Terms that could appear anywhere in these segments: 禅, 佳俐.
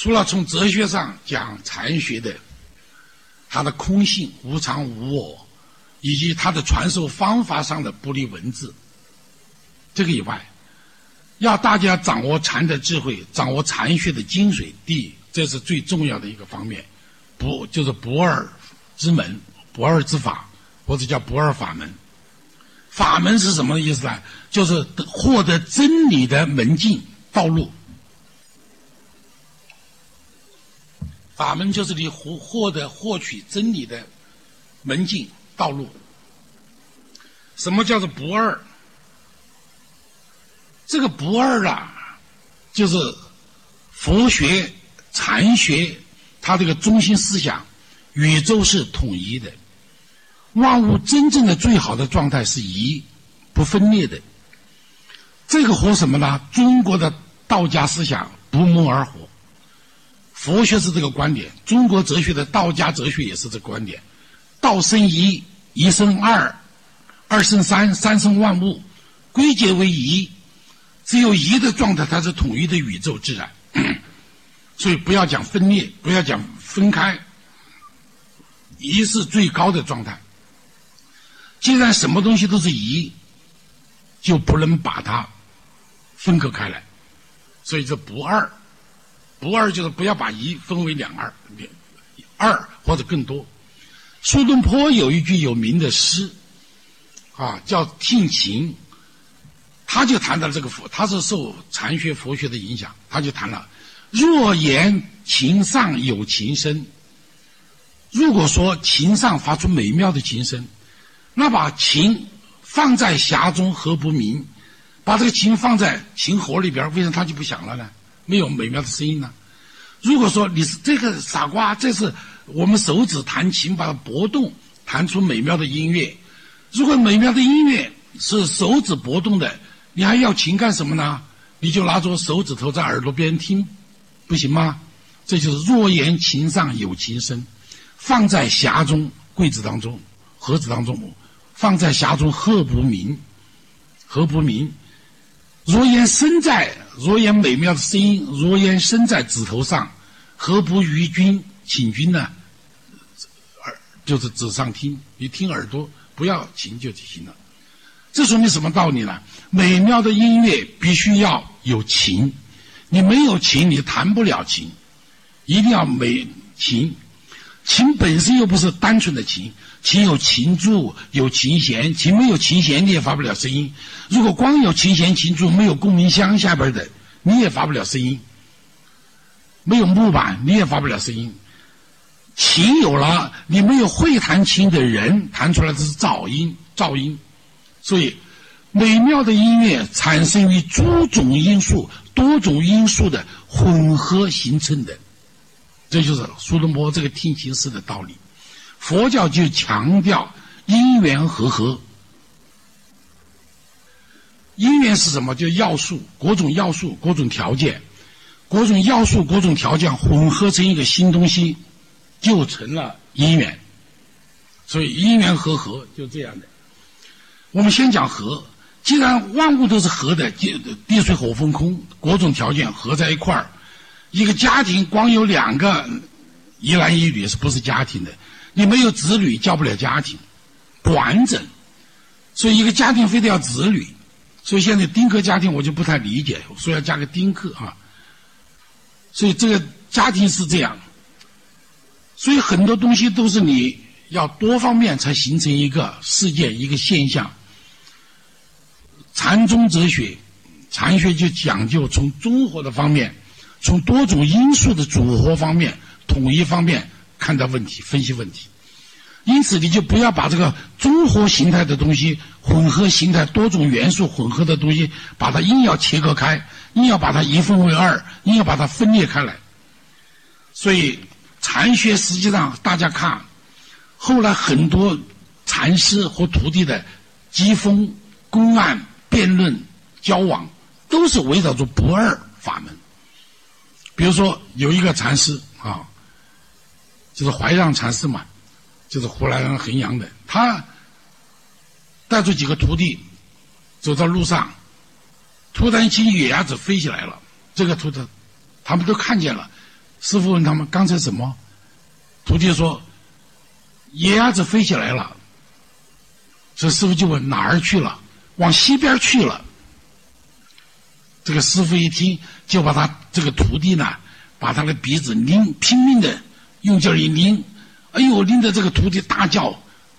除了从哲学上讲禅学的它的空性、无常、无我，以及它的传授方法上的不离文字这个以外，要大家掌握禅的智慧，掌握禅学的精髓，第一，这是最重要的一个方面，就是不二之门、不二之法，或者叫不二法门。法门是什么意思呢？就是获得真理的门径道路。法门就是你获取真理的门径道路。什么叫做不二？这个不二啊，就是佛学、禅学它这个中心思想，宇宙是统一的，万物真正的最好的状态是一，不分裂的。这个和什么呢？中国的道家思想不谋而合。佛学是这个观点，中国哲学的道家哲学也是这个观点，道生一，一生二，二生三，三生万物，归结为一。只有一的状态，它是统一的宇宙自然。所以不要讲分裂，不要讲分开，一是最高的状态。既然什么东西都是一，就不能把它分割开来，所以这不二。不二就是不要把一分为两二，二或者更多。苏东坡有一句有名的诗啊，叫《听琴》，他就谈到这个他是受禅学佛学的影响，他就谈了若言琴上有琴声，如果说琴上发出美妙的琴声，那把琴放在匣中何不鸣？把这个琴放在琴盒里边，为什么它就不响了呢？没有美妙的声音呢？如果说你是这个傻瓜，这是我们手指弹琴把它拨动，弹出美妙的音乐。如果美妙的音乐是手指拨动的，你还要琴干什么呢？你就拿着手指头在耳朵边听，不行吗？这就是若言琴上有琴声，放在匣中，柜子当中，盒子当中，放在匣中何不鸣？何不鸣？若言美妙的声音，若言身在指头上，何不于君？请君呢？就是指上听，你听耳朵，不要琴就行了。这说明什么道理呢？美妙的音乐必须要有琴，你没有琴，你弹不了琴，一定要美琴。琴本身又不是单纯的琴，琴有琴柱，有琴弦，琴没有琴弦你也发不了声音。如果光有琴弦琴柱，没有共鸣箱下边的，你也发不了声音。没有木板你也发不了声音。琴有了，你没有会弹琴的人，弹出来的是噪音。所以美妙的音乐产生于多种因素的混合形成的。这就是苏东坡这个听琴师的道理。佛教就强调因缘和合。因缘是什么？就要素，各种要素，各种条件，各种要素，各种条件混合成一个新东西，就成了因缘。所以因缘和合就这样的。我们先讲和，既然万物都是和的，地水火风空，各种条件合在一块儿。一个家庭光有两个一男一女是不是家庭的？你没有子女叫不了家庭不完整，所以一个家庭非得要子女。所以现在丁克家庭我就不太理解，所以要加个丁克啊。所以这个家庭是这样，所以很多东西都是你要多方面才形成一个事件一个现象。禅宗哲学禅学就讲究从综合的方面，从多种因素的组合方面、统一方面看待问题、分析问题。因此你就不要把这个综合形态的东西、混合形态多种元素混合的东西把它硬要切割开，硬要把它一分为二，硬要把它分裂开来。所以禅学实际上大家看后来很多禅师和徒弟的机锋、公案、辩论、交往都是围绕着不二法门。比如说有一个禅师啊，就是怀让禅师嘛，就是湖南衡阳的，他带着几个徒弟走到路上，突然一群野鸭子飞起来了。这个徒弟他们都看见了，师父问他们刚才什么，徒弟说野鸭子飞起来了。所以师父就问哪儿去了，往西边去了。这个师父一听，就把他这个徒弟呢，把他的鼻子拧，拼命的用劲儿一拧，哎呦，拧得这个徒弟大叫，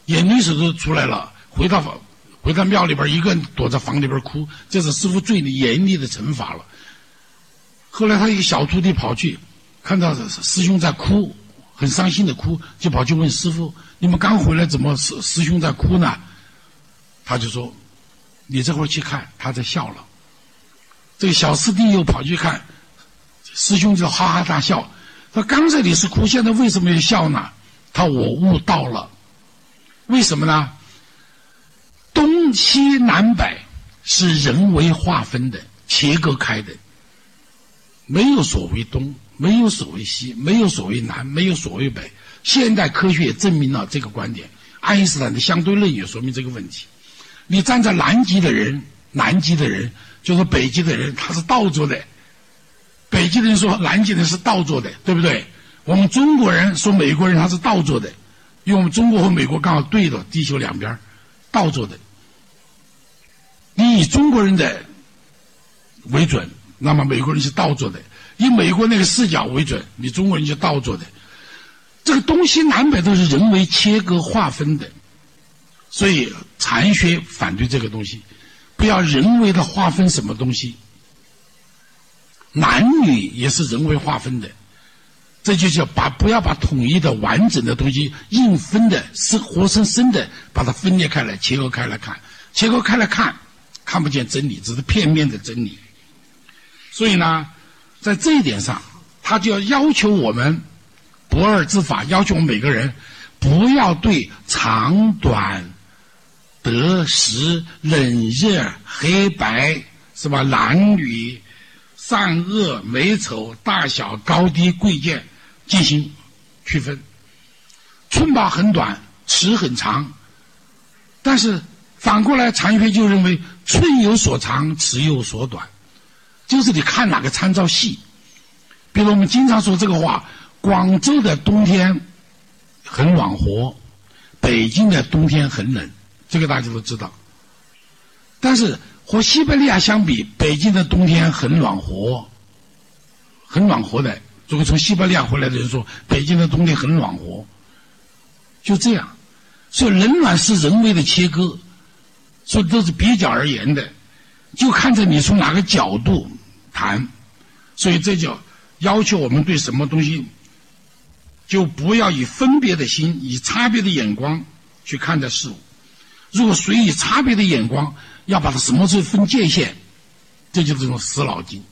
眼泪水都出来了，回到庙里边，一个人躲在房里边哭。这是师父最严厉的惩罚了。后来他一个小徒弟跑去看到师兄在哭，很伤心的哭，就跑去问师父，你们刚回来怎么师兄在哭呢？他就说，你这会儿去看他在笑了。这个小师弟又跑去看，师兄就哈哈大笑。他刚才你是哭，现在为什么要笑呢？他说，我悟到了。为什么呢？东西南北是人为划分的，切割开的，没有所谓东，没有所谓西，没有所谓南，没有所谓北。现代科学也证明了这个观点，爱因斯坦的相对论也说明这个问题。你站在南极的人就说北极的人他是倒着的，北极的人说南极的人是倒着的，对不对？我们中国人说美国人他是倒着的，因为我们中国和美国刚好对着地球两边，倒着的。你以中国人的为准，那么美国人是倒着的；以美国那个视角为准，你中国人就倒着的。这个东西南北都是人为切割划分的，所以禅学反对这个东西，不要人为的划分什么东西。男女也是人为划分的，这就叫不要把统一的完整的东西硬分的活生生的把它分裂开来，切割开来看，看不见真理，只是片面的真理。所以呢，在这一点上，他就要求我们不二之法，要求我们每个人不要对长短、得失、冷热、黑白，是吧？男女、善恶、美丑、大小、高低、贵贱进行区分，寸把很短，尺很长。但是反过来，禅学就认为寸有所长，尺有所短，就是你看哪个参照系。比如我们经常说这个话，广州的冬天很暖和，北京的冬天很冷，这个大家都知道。但是和西伯利亚相比，北京的冬天很暖和的。如果从西伯利亚回来的人说北京的冬天很暖和，就这样。所以冷暖是人为的切割，所以都是比较而言的，就看着你从哪个角度谈。所以这就要求我们对什么东西就不要以分别的心，以差别的眼光去看待事物。如果谁以差别的眼光要把它什么事分界限，这就是这种死脑筋。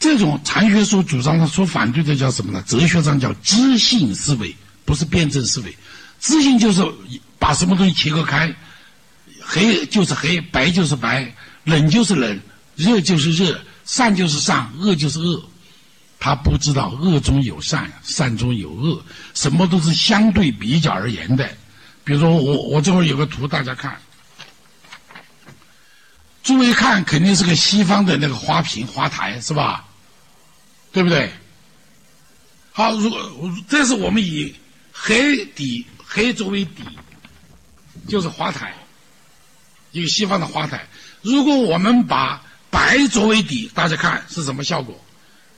这种禅学所主张的、所反对的叫什么呢？哲学上叫知性思维，不是辩证思维。知性就是把什么东西切割开，黑就是黑，白就是白，冷就是冷，热就是热，善就是善，恶就是恶。他不知道恶中有善，善中有恶，什么都是相对比较而言的。比如说我这会儿有个图大家看，注意看，肯定是个西方的那个花瓶花台，是吧？对不对？好，如果这是我们以黑作为底，就是花台，一个西方的花台。如果我们把白作为底，大家看是什么效果？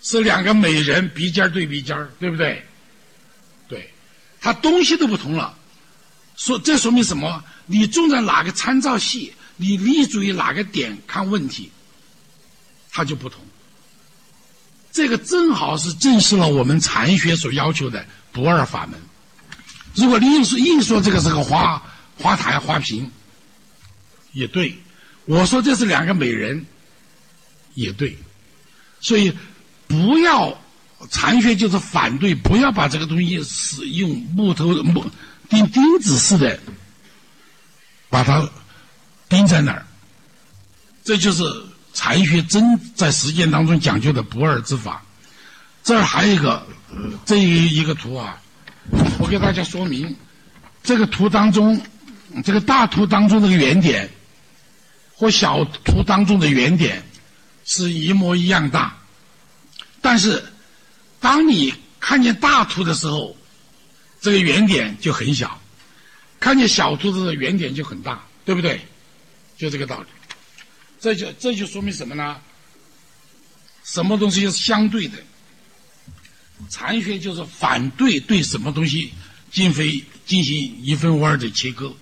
是两个美人鼻尖对鼻尖，对不对？对，它东西都不同了。这说明什么？你种在哪个参照系，你立足于哪个点看问题，它就不同。这个正好是证实了我们禅学所要求的不二法门。如果你硬说这个是个花台花瓶，也对；我说这是两个美人，也对。所以不要，禅学就是反对，不要把这个东西使用木头钉子似的把它钉在那儿。这就是禅学真在实践当中讲究的不二之法。这儿还有一个，这一个图啊，我给大家说明，这个图当中，这个大图当中的原点或小图当中的原点是一模一样大，但是当你看见大图的时候，这个原点就很小；看见小图的时候，原点就很大，对不对？就这个道理。这就说明什么呢？什么东西是相对的？禅学就是反对对什么东西进行一分为二的切割。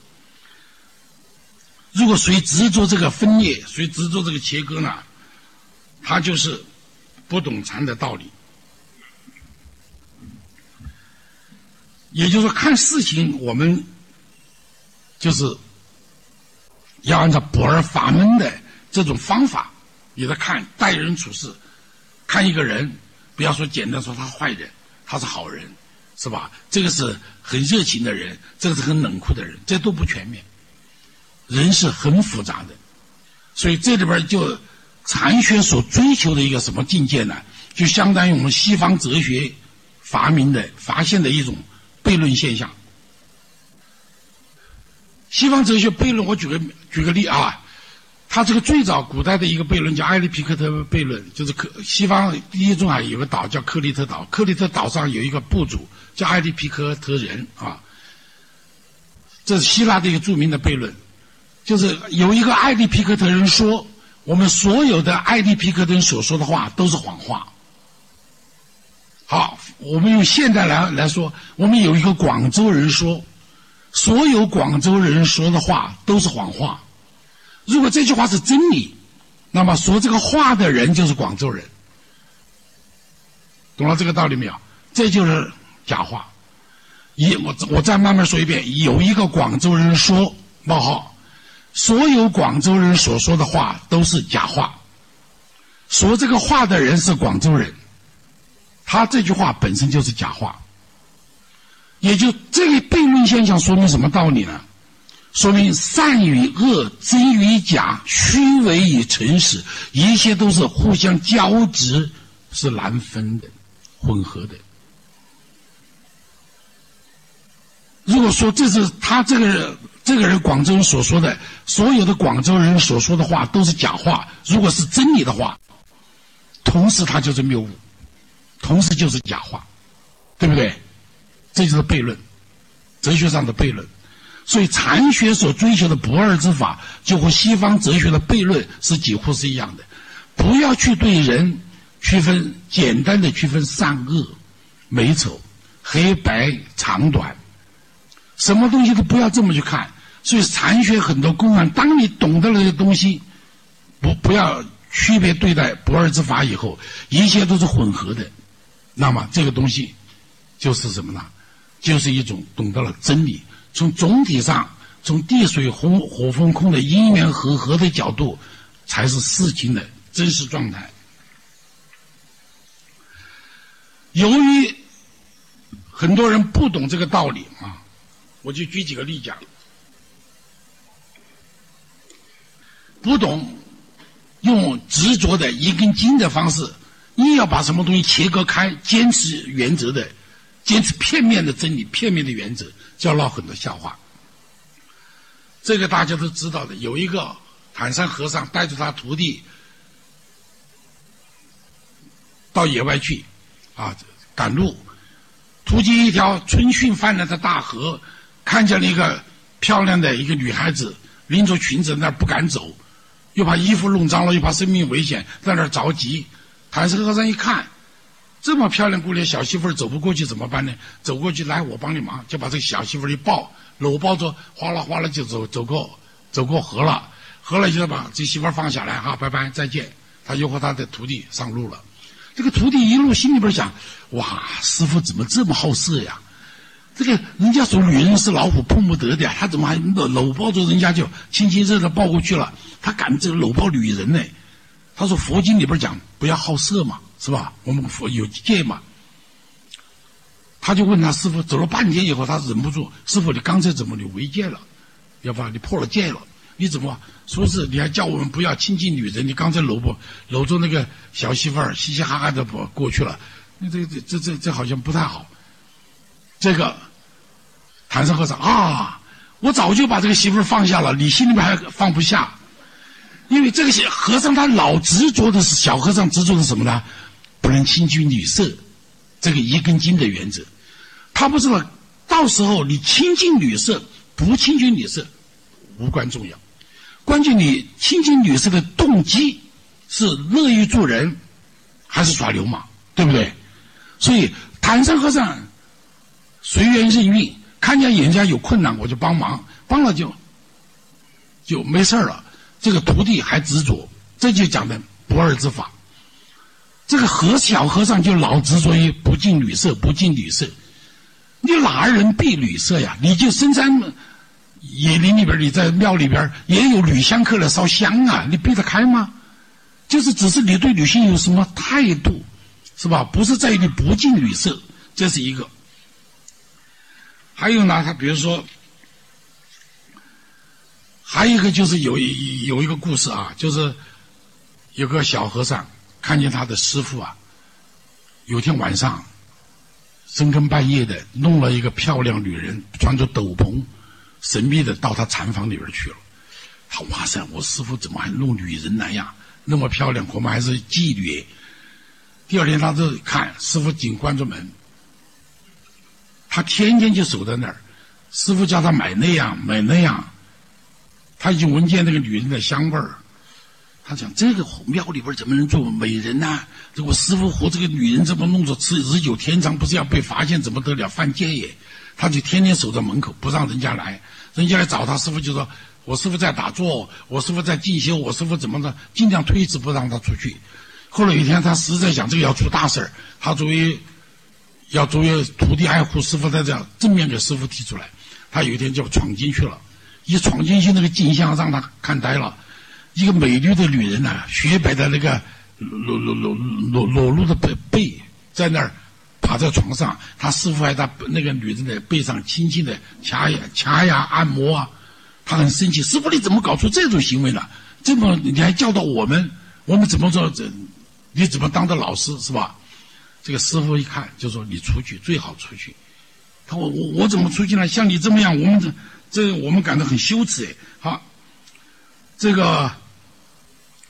如果谁执着这个分裂，谁执着这个切割呢？他就是不懂禅的道理。也就是说，看事情我们就是要按照不二法门的这种方法，你在看待人处事，看一个人，不要说简单说他坏人，他是好人，是吧？这个是很热情的人，这个是很冷酷的人，这都不全面。人是很复杂的，所以这里边就禅学所追求的一个什么境界呢？就相当于我们西方哲学发现的一种悖论现象。西方哲学悖论，我举个例啊，他这个最早古代的一个悖论叫埃利皮克特悖论，就是西方地中海有个岛叫克里特岛，克里特岛上有一个部族叫埃利皮克特人啊，这是希腊的一个著名的悖论，就是有一个埃利皮克特人说，我们所有的埃利皮克特人所说的话都是谎话。好，我们用现代来说，我们有一个广州人说，所有广州人说的话都是谎话。如果这句话是真理，那么说这个话的人就是广州人，懂了这个道理没有？这就是假话。我再慢慢说一遍，有一个广州人说：所有广州人所说的话都是假话，说这个话的人是广州人，他这句话本身就是假话。也就这个悖论现象说明什么道理呢？说明善与恶、真与假、虚伪与诚实，一切都是互相交织，是难分的、混合的。如果说这是他这个人广州人所说的，所有的广州人所说的话都是假话，如果是真理的话，同时他就是谬误，同时就是假话，对不对？这就是悖论，哲学上的悖论。所以禅学所追求的不二之法，就和西方哲学的悖论是几乎是一样的。不要去对人简单的区分善恶、美丑、黑白、长短，什么东西都不要这么去看。所以禅学很多公案，当你懂得了这些东西，不要区别对待不二之法以后，一切都是混合的，那么这个东西就是什么呢？就是一种懂得了真理，从总体上，从地水火风空的因缘和合的角度，才是事情的真实状态。由于很多人不懂这个道理啊，我就举几个例讲。不懂，用执着的一根筋的方式，硬要把什么东西切割开，坚持原则的，坚持片面的真理、片面的原则，就要闹很多笑话。这个大家都知道的。有一个坦山和尚带着他徒弟到野外去啊，赶路，途经一条春汛泛滥的大河，看见了一个漂亮的一个女孩子，拎着裙子在那儿不敢走，又把衣服弄脏了，又怕生命危险，在那儿着急。坦山和尚一看，这么漂亮姑娘，小媳妇走不过去怎么办呢？走过去，来，我帮你忙，就把这个小媳妇一抱，搂抱着，哗啦哗啦就走过河了。河了就把这媳妇放下来，哈，拜拜，再见。他又和他的徒弟上路了。这个徒弟一路心里边想：哇，师父怎么这么好色呀？这个人家说女人是老虎碰不得的，他怎么还搂抱着人家就亲亲热热抱过去了？他敢这搂抱女人呢？他说佛经里边讲不要好色嘛，是吧？我们佛有戒嘛。他就问他师父，走了半天以后，他忍不住，师父，你刚才怎么你违戒了？要不然你破了戒了？你怎么说是你还叫我们不要亲近女人？你刚才搂着那个小媳妇儿嘻嘻哈哈的过去了，这好像不太好。这个坦山和尚啊，我早就把这个媳妇放下了，你心里面还放不下。因为这个和尚他老执着的是，小和尚执着的是什么呢？不能轻居女色，这个一根筋的原则。他不知道到时候你亲近女色不亲近女色无关重要，关键你亲近女色的动机是乐于助人还是耍流氓，对不对？所以坛山和尚随缘任运，看见人家有困难我就帮忙，帮了就没事了。这个徒弟还执着，这就讲的不二之法。这个小和尚就老执着于不近女色，不近女色。你哪儿人避女色呀？你就深山野林里边，你在庙里边也有女香客来烧香啊，你避得开吗？就是只是你对女性有什么态度，是吧？不是在于你不近女色，这是一个。还有呢，他比如说，还有一个就是有一个故事啊，就是有个小和尚看见他的师父啊，有天晚上深更半夜的弄了一个漂亮女人，穿着斗篷，神秘的到他禅房里边去了。他哇塞，我师父怎么还弄女人来呀？那么漂亮，恐怕还是妓女。第二天他就看师父紧关着门，他天天就守在那儿。师父叫他买那样买那样。他已经闻见那个女人的香味儿，他想这个庙里边怎么能做美人呢？如果师父和这个女人这么弄着吃日久天长，不是要被发现怎么得了，犯戒也。他就天天守在门口不让人家来，人家来找他，师父就说我师父在打坐，我师父在进修，我师父怎么着，尽量推迟不让他出去。后来有一天他实在想这个要出大事儿，他作为徒弟爱护师父，在这样正面给师父提出来。他有一天就闯进去了，一闯进去那个景象让他看呆了，一个美丽的女人啊，雪白的那个裸露的背在那儿趴在床上，他师父还在那个女人的背上轻轻的掐呀按摩啊。他很生气，师父你怎么搞出这种行为呢？这么你还教导我们怎么做？你怎么当的老师是吧？这个师父一看就说你出去最好出去。他说我怎么出去呢？像你这么样，我们感到很羞耻哎。好，这个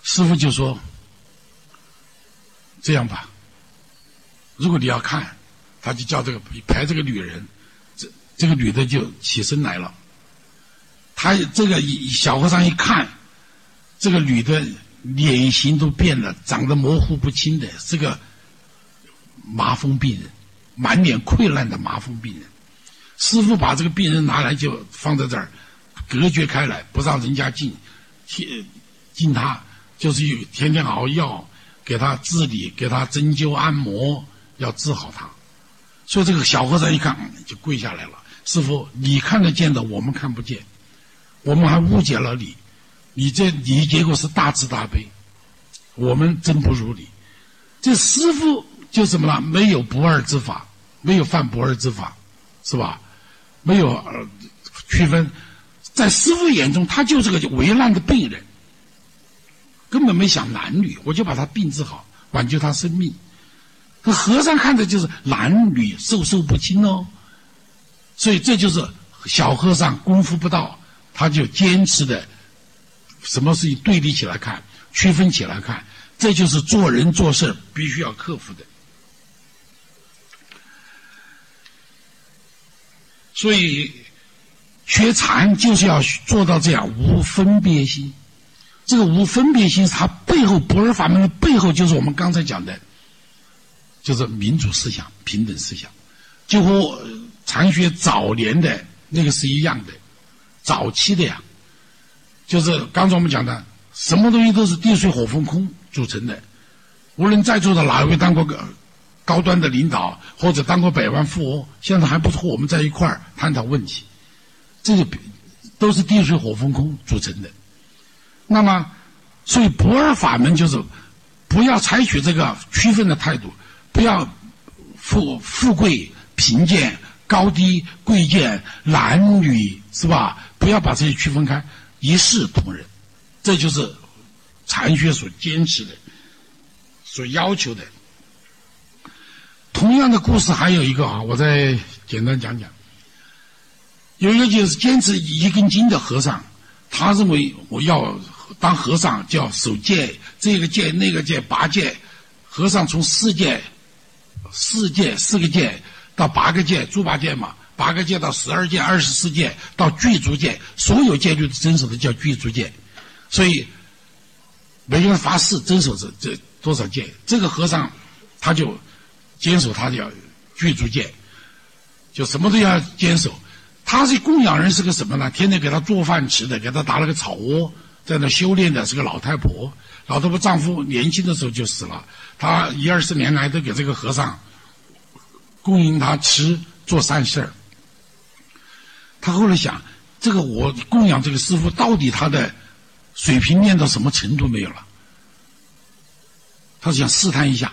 师父就说：“这样吧，如果你要看，他就叫这个排这个女人，这个女的就起身来了。他这个小和尚一看，这个女的脸型都变了，长得模糊不清的，是个麻风病人，满脸溃烂的麻风病人。”师父把这个病人拿来就放在这儿，隔绝开来，不让人家进他，就是有天天熬药给他治理，给他针灸按摩，要治好他。所以这个小和尚一看就跪下来了，师父你看得见的我们看不见，我们还误解了你，你结果是大慈大悲，我们真不如你。这师父就什么了？没有不二之法，没有犯不二之法，是吧？没有区分，在师父眼中他就是个为难的病人，根本没想男女，我就把他病治好，挽救他生命。那和尚看的就是男女授受不亲哦，所以这就是小和尚功夫不到，他就坚持的什么事情对立起来看，区分起来看，这就是做人做事必须要克服的。所以学禅就是要做到这样无分别心。这个无分别心，它背后不二法门的背后就是我们刚才讲的，就是民主思想、平等思想，就和禅学早年的那个是一样的。早期的呀，就是刚才我们讲的什么东西都是地水火风空组成的，无论在座的哪一位当过高端的领导或者当过百万富翁，现在还不和我们在一块儿探讨问题，这个都是地水火风空组成的。那么所以不二法门就是不要采取这个区分的态度，不要富贵贫贱、高低贵贱、男女，是吧？不要把这些区分开，一视同仁，这就是禅学所坚持的、所要求的。同样的故事还有一个啊，我再简单讲讲。有一个就是坚持一根筋的和尚，他认为我要当和尚就要守戒，这个戒那个戒八戒。和尚从四戒四戒、四个戒到八个戒，猪八戒嘛，八个戒到12戒、24戒到具足戒，所有戒律遵守的叫具足戒。所以每个人发誓遵守这多少戒，这个和尚他就坚守他的具足戒，就什么都要坚守。他是供养人是个什么呢？天天给他做饭吃的，给他打了个草窝，在那修炼的是个老太婆。老太婆丈夫年轻的时候就死了，她20-30年来都给这个和尚供应他吃，做善事儿。他后来想，这个我供养这个师傅，到底他的水平练到什么程度没有了？他想试探一下。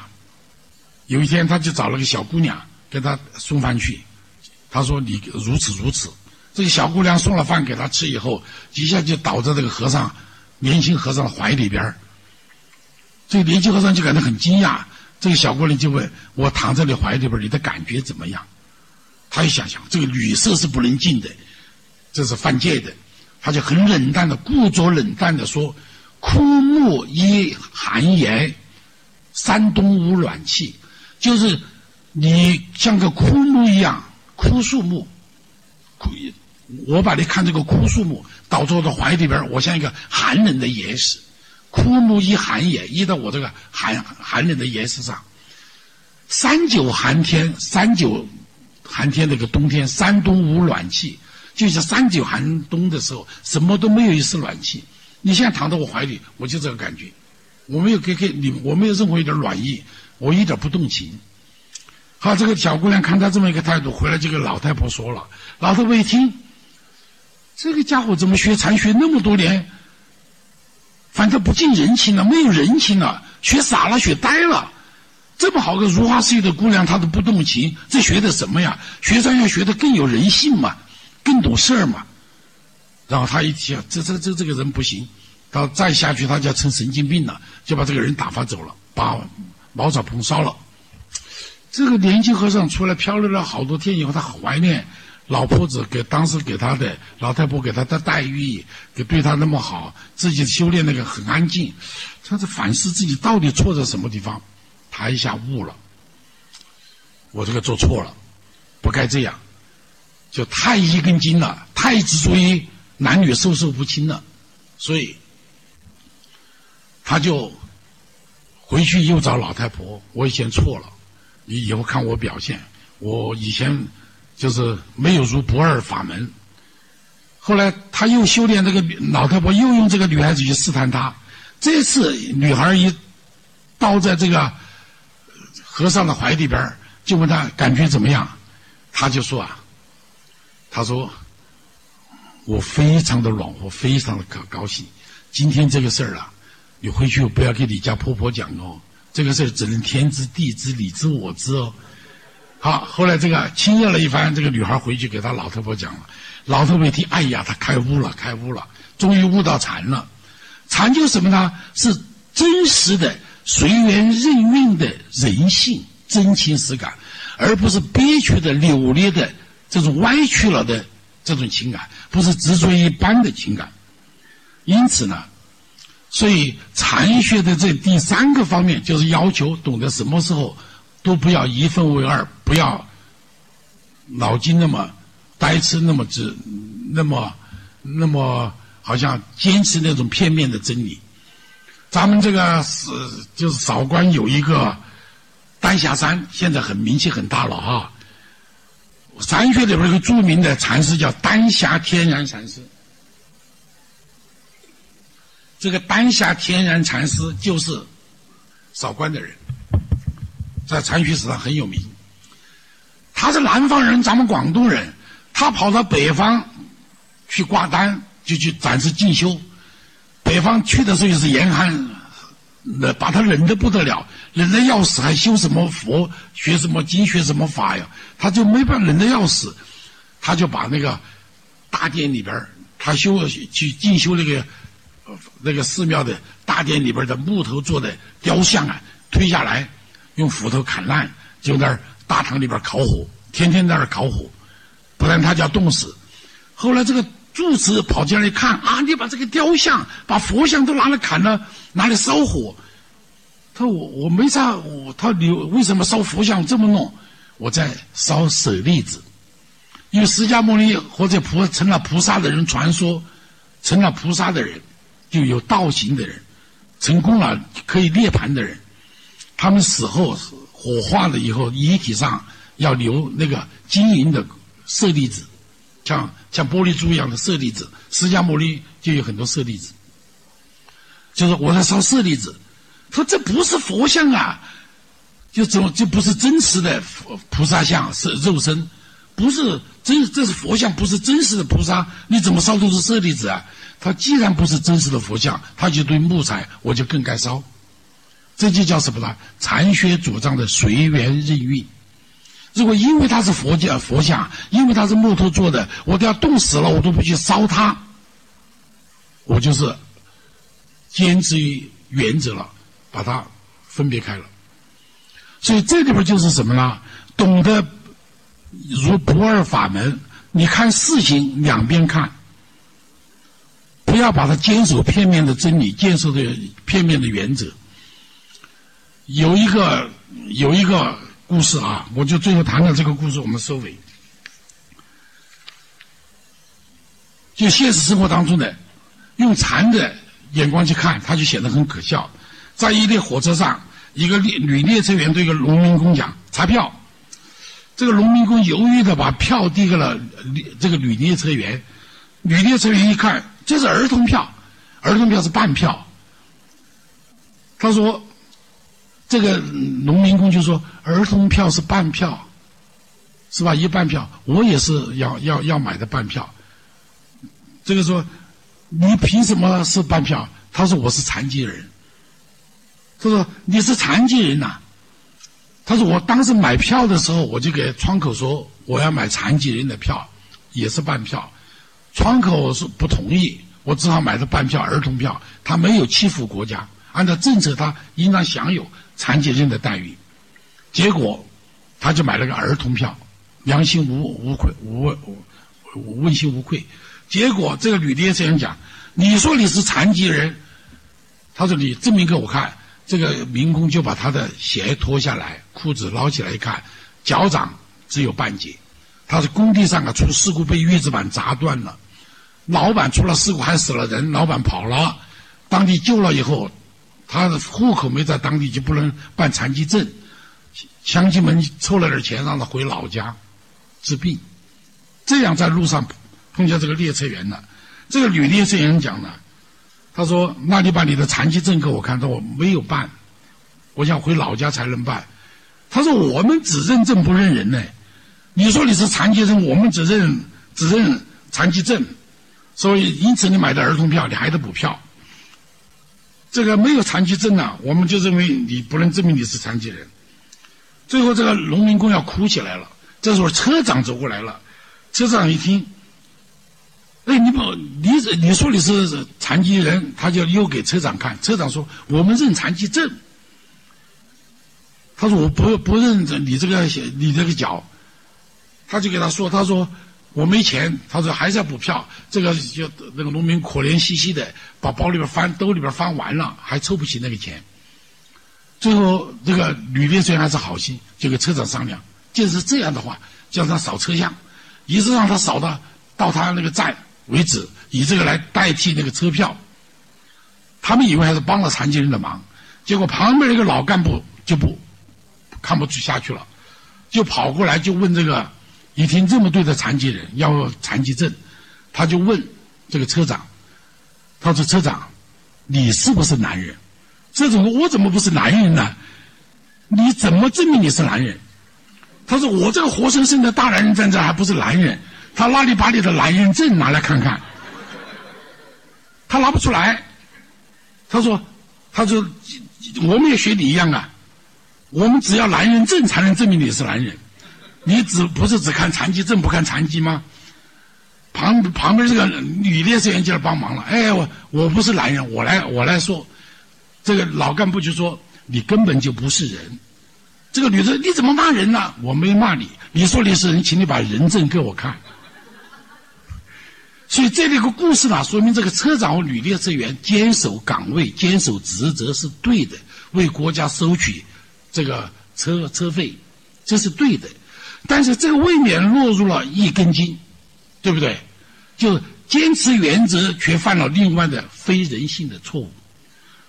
有一天，他就找了个小姑娘给他送饭去。他说：“你如此如此。”这个小姑娘送了饭给他吃以后，一下就倒在这个和尚，年轻和尚的怀里边。这个年轻和尚就感到很惊讶。这个小姑娘就问：“我躺在你怀里边，你的感觉怎么样？”他就想，这个女色是不能近的，这是犯戒的。他就很冷淡的，故作冷淡的说：“枯木依寒颜，山东无暖气。”就是你像个枯木一样。枯树木，我把你看这个枯树木倒在我的怀里边，我像一个寒冷的岩石。枯木依寒也，依到我这个寒冷的岩石上。三九寒天那个冬天，山冬无暖气，就是3-9寒冬的时候，什么都没有一丝暖气。你现在躺在我怀里，我就这个感觉，我没有给你，我没有任何一点暖意，我一点不动情。好，这个小姑娘看她这么一个态度，回来就跟老太婆说了。老太婆一听，这个家伙怎么学禅学那么多年，反正不近人情了，没有人情了，学傻了，学呆了。这么好个如花似玉的姑娘，她都不动情，这学的什么呀？学禅要学的更有人性嘛，更懂事儿嘛。然后她一听，这个人不行，她再下去她就要成神经病了，就把这个人打发走了，把茅草棚烧了。这个年轻和尚出来漂流了好多天以后，他好怀念老婆子给当时给他的老太婆给他的待遇，给对他那么好，自己修炼那个很安静。他在反思自己到底错在什么地方，他一下悟了，我这个做错了，不该这样，就太一根筋了，太执着于男女授受不亲了，所以他就回去又找老太婆，我以前错了。你以后看我表现，我以前就是没有如不二法门。后来他又修炼这个老太婆，又用这个女孩子去试探他。这次女孩一倒在这个和尚的怀里边，就问他感觉怎么样？他就说啊，他说我非常的暖和，非常的高兴。今天这个事儿啊，你回去不要给你家婆婆讲哦。这个事只能天知地知你知我知哦。好，后来这个亲热了一番，这个女孩回去给她老太婆讲了。老太婆一听，哎呀，她开悟了，终于悟到禅了。禅就是什么呢？是真实的随缘任运的人性真情实感，而不是憋屈的扭捏的这种歪曲了的这种情感，不是执着一般的情感。因此呢，所以禅学的这第三个方面就是要求懂得什么时候都不要一分为二，不要脑筋那么呆痴，那么好像坚持那种片面的真理。咱们这个是就是韶关有一个丹霞山，现在很名气很大了哈。禅学里边有个著名的禅师叫丹霞天然禅师。这个丹霞天然禅师就是韶关的人，在禅学史上很有名。他是南方人，咱们广东人，他跑到北方去挂单，就去暂时进修。北方去的时候也是严寒，把他冷得不得了，冷得要死，还修什么佛，学什么经，学什么法呀？他就没办法，冷得要死，他就把那个大殿里边，他修去进修那个。那个寺庙的大殿里边的木头做的雕像啊，推下来用斧头砍烂，就在那儿大堂里边烤火，天天在那儿烤火，不然他就要冻死。后来这个住持跑进来一看啊，你把这个雕像把佛像都拿来砍了，拿来烧火，他我没啥，他你为什么烧佛像这么弄？我在烧舍利子，因为释迦牟尼或者成了菩萨的人，传说成了菩萨的人，就有道行的人，成功了可以涅槃的人，他们死后火化了以后，遗体上要留那个金银的舍利子，像玻璃珠一样的舍利子，释迦牟尼就有很多舍利子。就是我在烧舍利子，他这不是佛像啊，就不是真实的菩萨像，是肉身，不是真，这是佛像，不是真实的菩萨，你怎么烧都是舍利子啊？他既然不是真实的佛像，他就对木材我就更该烧，这就叫什么呢？禅学主张的随缘任运。如果因为它是佛像，因为它是木头做的，我都要冻死了，我都不去烧它，我就是坚持于原则了，把它分别开了。所以这里边就是什么呢？懂得如不二法门，你看事情两边看，不要把它坚守片面的真理，坚守的片面的原则。有一个故事啊，我就最后谈谈这个故事，我们收尾。就现实生活当中的，用禅的眼光去看，它就显得很可笑。在一列火车上，一个女列车员对一个农民工讲：“查票。”这个农民工犹豫的把票递给了这个女列车员。女列车员一看，这是儿童票，儿童票是半票。他说。这个农民工就说：“儿童票是半票，是吧？一半票，我也是要买的半票。”这个说：“你凭什么是半票？”他说：“我是残疾人。”他说：“你是残疾人呐？”他说：“我当时买票的时候，我就给窗口说我要买残疾人的票，也是半票。窗口是不同意，我只好买的半票儿童票。他没有欺负国家，按照政策，他应当享有。”残疾人的待遇，结果他就买了个儿童票，良心问心无愧。结果这个女列车员讲：“你说你是残疾人，他说你证明给我看。”这个民工就把他的鞋脱下来，裤子捞起来一看，脚掌只有半截。他是工地上啊出事故被预制板砸断了，老板出了事故还死了人，老板跑了，当地救了以后。他的户口没在当地，就不能办残疾证。乡亲们凑了点钱，让他回老家治病。这样在路上碰见这个列车员了。这个女列车员讲呢，她说：“那你把你的残疾证给我看。”她说：“我没有办，我想回老家才能办。”她说：“我们只认证不认人呢。你说你是残疾人，我们只认残疾证，所以因此你买的儿童票，你还得补票。”这个没有残疾证呢、啊，我们就认为你不能证明你是残疾人。最后，这个农民工要哭起来了。这时候，车长走过来了。车长一听，哎，你说你是残疾人，他就又给车长看。车长说：“我们认残疾证。”他说：“我不认你这个脚。”他就给他说：“他说我没钱。”他说：“还是要补票。”这个就那个农民可怜兮兮的。把包里边翻，兜里边翻完了，还凑不起那个钱。最后，这个女列车员还是好心，就跟车长商量，就是这样的话，叫他扫车厢，一直让他扫到他那个站为止，以这个来代替那个车票。他们以为还是帮了残疾人的忙，结果旁边那个老干部就不看不下去了，就跑过来就问这个，一听这么对的残疾人要残疾证，他就问这个车长。他说：“车长，你是不是男人？”车长说：“我怎么不是男人呢？你怎么证明你是男人？”他说：“我这个活生生的大男人站这还不是男人？他哪里把你的男人证拿来看看？他拿不出来。”他说：“我们也学你一样啊，我们只要男人证才能证明你是男人。你不是只看残疾证不看残疾吗？”旁边这个女列车员就来帮忙了。哎，我不是男人，我来说。这个老干部就说：“你根本就不是人。”这个女的：“你怎么骂人呢、啊？”“我没骂你，你说你是人，请你把人证给我看。”所以这里一个故事呢，说明这个车长和女列车员坚守岗位、坚守职责是对的。为国家收取这个车费，这是对的。但是这个未免落入了一根筋，对不对？就是坚持原则，却犯了另外的非人性的错误。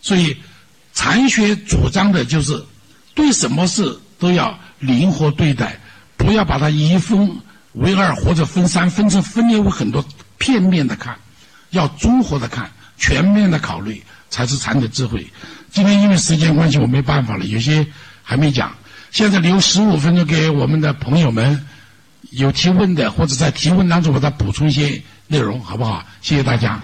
所以禅学主张的就是对什么事都要灵活对待，不要把它一分为二或者分三，分裂为很多片面的看，要综合的看，全面的考虑，才是禅的智慧。今天因为时间关系，我没办法了，有些还没讲。现在留15分钟给我们的朋友们，有提问的或者在提问当中把它补充一些内容，好不好？谢谢大家。